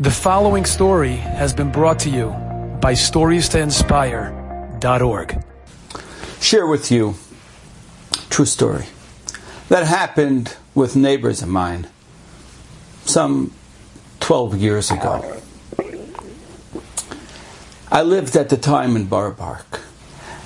The following story has been brought to you by storiestoinspire.org. Share with you a true story that happened with neighbors of mine some 12 years ago. I lived at the time in Borough Park.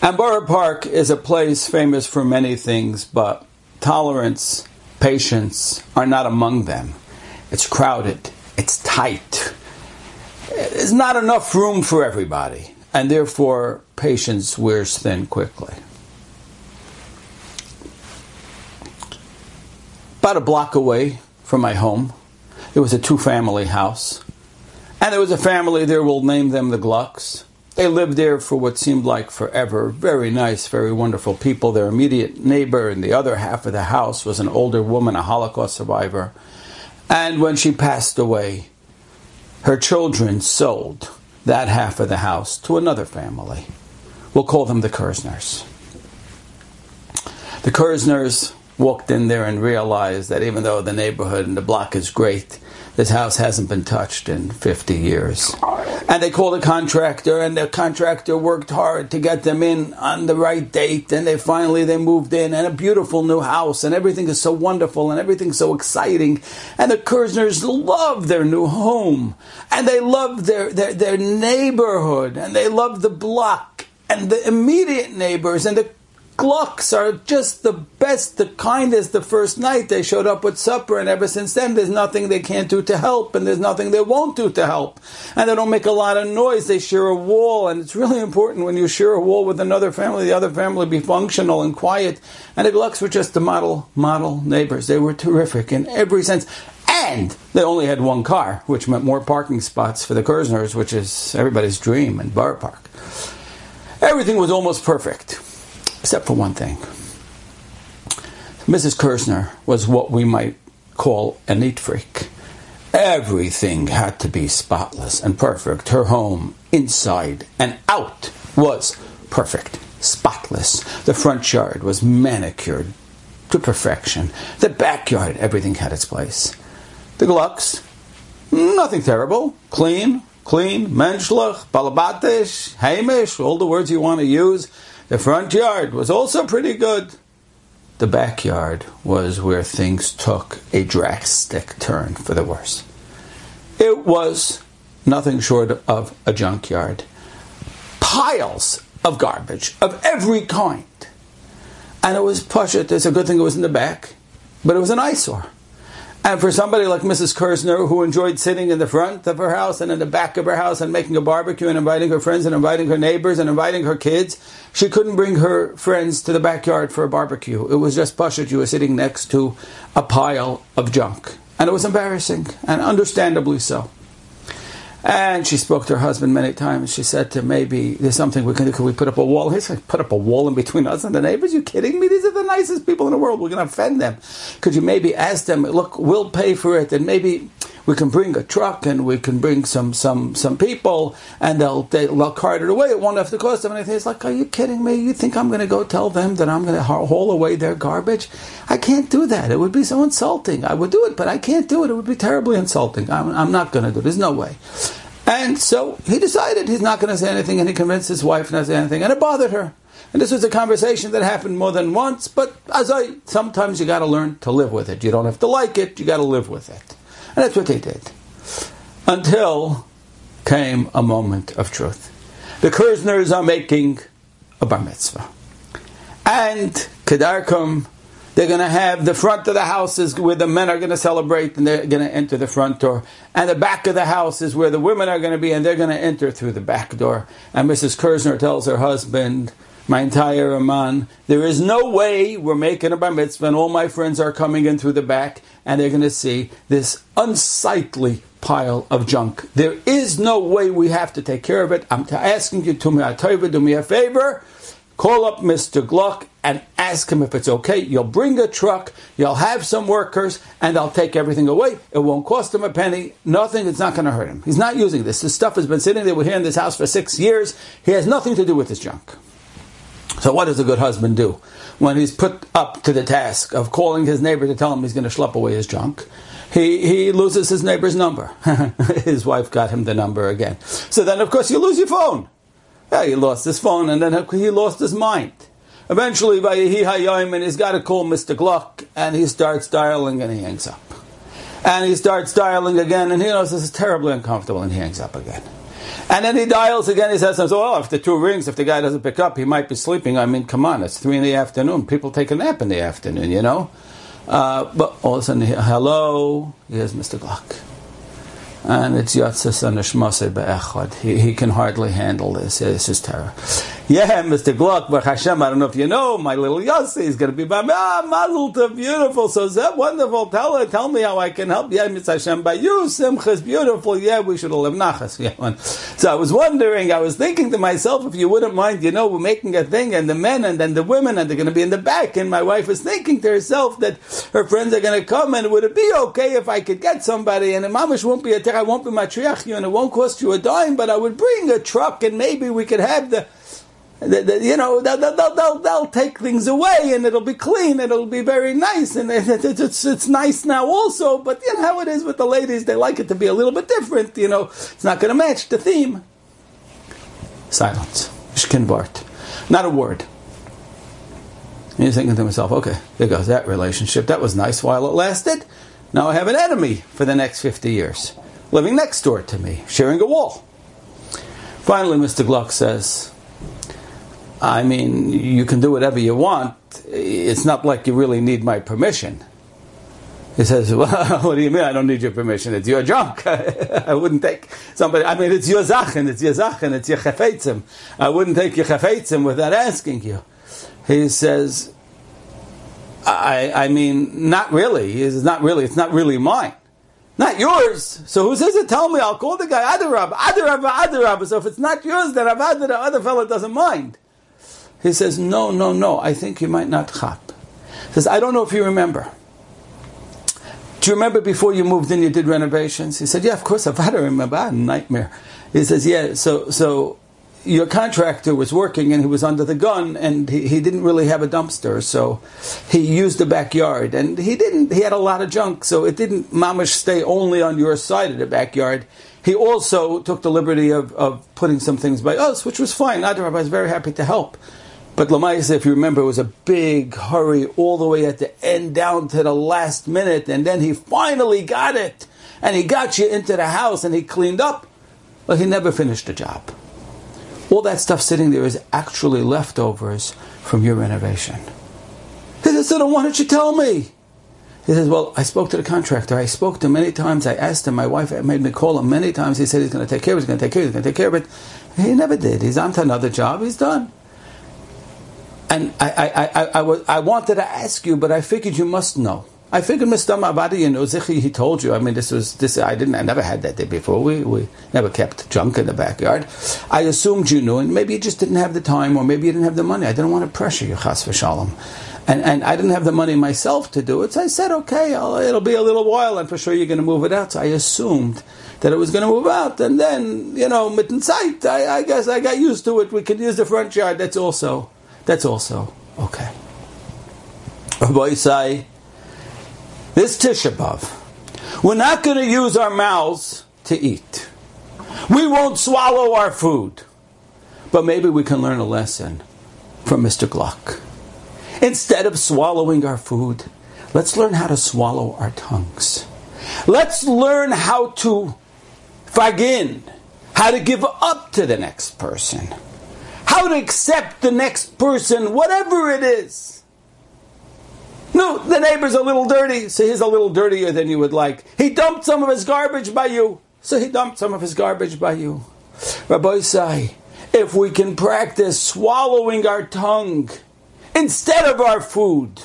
And Borough Park is a place famous for many things, but tolerance, patience are not among them. It's crowded. It's tight. There's not enough room for everybody, and therefore patience wears thin quickly. About a block away from my home, there was a two-family house, and there was a family there, we'll name them the Glucks. They lived there for what seemed like forever. Very nice, very wonderful people. Their immediate neighbor in the other half of the house was an older woman, a Holocaust survivor. And when she passed away, her children sold that half of the house to another family. We'll call them the Kersners. The Kersners walked in there and realized that even though the neighborhood and the block is great, this house hasn't been touched in 50 years. And they called a contractor, and the contractor worked hard to get them in on the right date, and they finally moved in, and a beautiful new house, and everything is so wonderful, and everything's so exciting, and the Kersners love their new home, and they love their neighborhood, and they love the block, and the immediate neighbors, and the Glucks are just the best, the kindest. The first night they showed up with supper, and ever since then there's nothing they can't do to help, and there's nothing they won't do to help. And they don't make a lot of noise. They share a wall, and it's really important when you share a wall with another family, the other family be functional and quiet. And the Glucks were just the model neighbors. They were terrific in every sense. And they only had one car, which meant more parking spots for the Kersners, which is everybody's dream in Borough Park. Everything was almost perfect. Except for one thing. Mrs. Kersner was what we might call a neat freak. Everything had to be spotless and perfect. Her home, inside and out, was perfect, spotless. The front yard was manicured to perfection. The backyard, everything had its place. The Glucks, nothing terrible, clean, menschlich, balabatish, heimish, all the words you want to use. The front yard was also pretty good. The backyard was where things took a drastic turn for the worse. It was nothing short of a junkyard. Piles of garbage of every kind. And it was pushed. It's a good thing it was in the back, but it was an eyesore. And for somebody like Mrs. Kersner, who enjoyed sitting in the front of her house and in the back of her house and making a barbecue and inviting her friends and inviting her neighbors and inviting her kids, she couldn't bring her friends to the backyard for a barbecue. It was just pushed. You were sitting next to a pile of junk. And it was embarrassing, and understandably so. And she spoke to her husband many times. She said to him, maybe there's something we can do. Can we put up a wall? He said, put up a wall in between us and the neighbors? You kidding me? These are the nicest people in the world. We're going to offend them. Could you maybe ask them, look, we'll pay for it, and maybe we can bring a truck and we can bring some people, and they'll cart it away. It won't have to cost them anything. It's like, are you kidding me? You think I'm going to go tell them that I'm going to haul away their garbage? I can't do that. It would be so insulting. I would do it, but I can't do it. It would be terribly insulting. I'm not going to do it. There's no way. And so he decided he's not going to say anything, and he convinced his wife not to say anything, and it bothered her. And this was a conversation that happened more than once, but sometimes you got to learn to live with it. You don't have to like it, you got to live with it. And that's what they did. Until came a moment of truth. The Kersners are making a bar mitzvah. And kedarkum, they're going to have the front of the house is where the men are going to celebrate, and they're going to enter the front door. And the back of the house is where the women are going to be, and they're going to enter through the back door. And Mrs. Kersner tells her husband, my entire Amman, there is no way we're making a bar mitzvah, and all my friends are coming in through the back, and they're going to see this unsightly pile of junk. There is no way, we have to take care of it. I'm asking you to do me a favor. Call up Mr. Gluck and ask him if it's okay. You'll bring a truck, you'll have some workers, and they'll take everything away. It won't cost him a penny, nothing. It's not going to hurt him. He's not using this. This stuff has been sitting there with him in this house for 6 years. He has nothing to do with this junk. So what does a good husband do when he's put up to the task of calling his neighbor to tell him he's going to schlep away his junk? He loses his neighbor's number. His wife got him the number again. So then, of course, you lose your phone. Yeah, he lost his phone, and then he lost his mind. Eventually, by Yehi Hayom, and he's got to call Mr. Gluck, and he starts dialing, and he hangs up. And he starts dialing again, and he knows this is terribly uncomfortable, and he hangs up again. And then he dials again, he says, oh, after two rings, if the guy doesn't pick up, he might be sleeping. I mean, come on, it's 3 p.m. People take a nap in the afternoon, you know. But all of a sudden, hello, here's Mr. Gluck. And it's Yotzes Anashmase Be'echad. He can hardly handle this. This is terror. Yeah, Mr. Gluck, Baruch Hashem, I don't know if you know, my little Yossi is going to be by me. Ah, Mazel Tov, beautiful. So is that wonderful? Tell me how I can help. Yeah, Mitzvah Hashem by you. Simcha is beautiful. Yeah, we should all have Nachas. Yeah. So I was wondering, I was thinking to myself, if you wouldn't mind, you know, we're making a thing, and the men and then the women, and they're going to be in the back. And my wife is thinking to herself that her friends are going to come, and would it be okay if I could get somebody, and the mamash won't be a I won't be matriach you, and it won't cost you a dime, but I would bring a truck, and maybe we could have they'll take things away, and it'll be clean, and it'll be very nice, and it's nice now also, but you know how it is with the ladies, they like it to be a little bit different, you know, it's not going to match the theme. Silence. Shkin Bart. Not a word. And you're thinking to myself, okay, there goes that relationship, that was nice while it lasted, now I have an enemy for the next 50 years. Living next door to me, sharing a wall. Finally, Mr. Gluck says, I mean, you can do whatever you want. It's not like you really need my permission. He says, well, what do you mean I don't need your permission? It's your junk. I wouldn't take somebody, I mean, it's your zachen, it's your chafeitzim. I wouldn't take your chafeitzim without asking you. He says, I mean, not really. It's not really mine. Not yours. So who says it? Tell me. I'll call the guy Adarab. So if it's not yours, then Avada, the other fellow doesn't mind. He says, no. I think you might not chap. He says, I don't know if you remember. Do you remember before you moved in, you did renovations? He said, yeah, of course, Avada, remember. I had a nightmare. He says, yeah, so your contractor was working and he was under the gun and he didn't really have a dumpster, so he used the backyard and he had a lot of junk, so it didn't mamash stay only on your side of the backyard. He also took the liberty of putting some things by us, which was fine. I was very happy to help. But Lamaisa, if you remember, it was a big hurry all the way at the end down to the last minute, and then he finally got it and he got you into the house and he cleaned up, but he never finished the job. All that stuff sitting there is actually leftovers from your renovation. He says, so why don't you tell me? He says, well, I spoke to the contractor. I spoke to him many times. I asked him. My wife made me call him many times. He said he's going to take care of it. He's going to take care of it. He never did. He's on to another job. He's done. And I wanted to ask you, but I figured you must know. I figured Mr. Mabadi and Ozichi, he told you. I mean, this was. I never had that day before. We never kept junk in the backyard. I assumed you knew, and maybe you just didn't have the time, or maybe you didn't have the money. I didn't want to pressure you, chas v'shalom, and I didn't have the money myself to do it. So I said, okay, it'll be a little while, and for sure you're going to move it out. So I assumed that it was going to move out, and then you know, mitzvah. I guess I got used to it. We could use the front yard. That's also okay. Rabbi say. This Tisha B'Av, we're not going to use our mouths to eat. We won't swallow our food. But maybe we can learn a lesson from Mr. Gluck. Instead of swallowing our food, let's learn how to swallow our tongues. Let's learn how to fagin, how to give up to the next person, how to accept the next person, whatever it is. No, the neighbor's a little dirty, so he's a little dirtier than you would like. He dumped some of his garbage by you, so he dumped some of his garbage by you. Rabbi Sai, if we can practice swallowing our tongue instead of our food,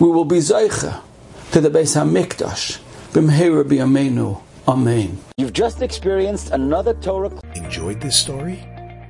we will be Zeicha to the Beis Hamikdash. B'mheira b'yameinu. Amen. You've just experienced another Torah. Enjoyed this story?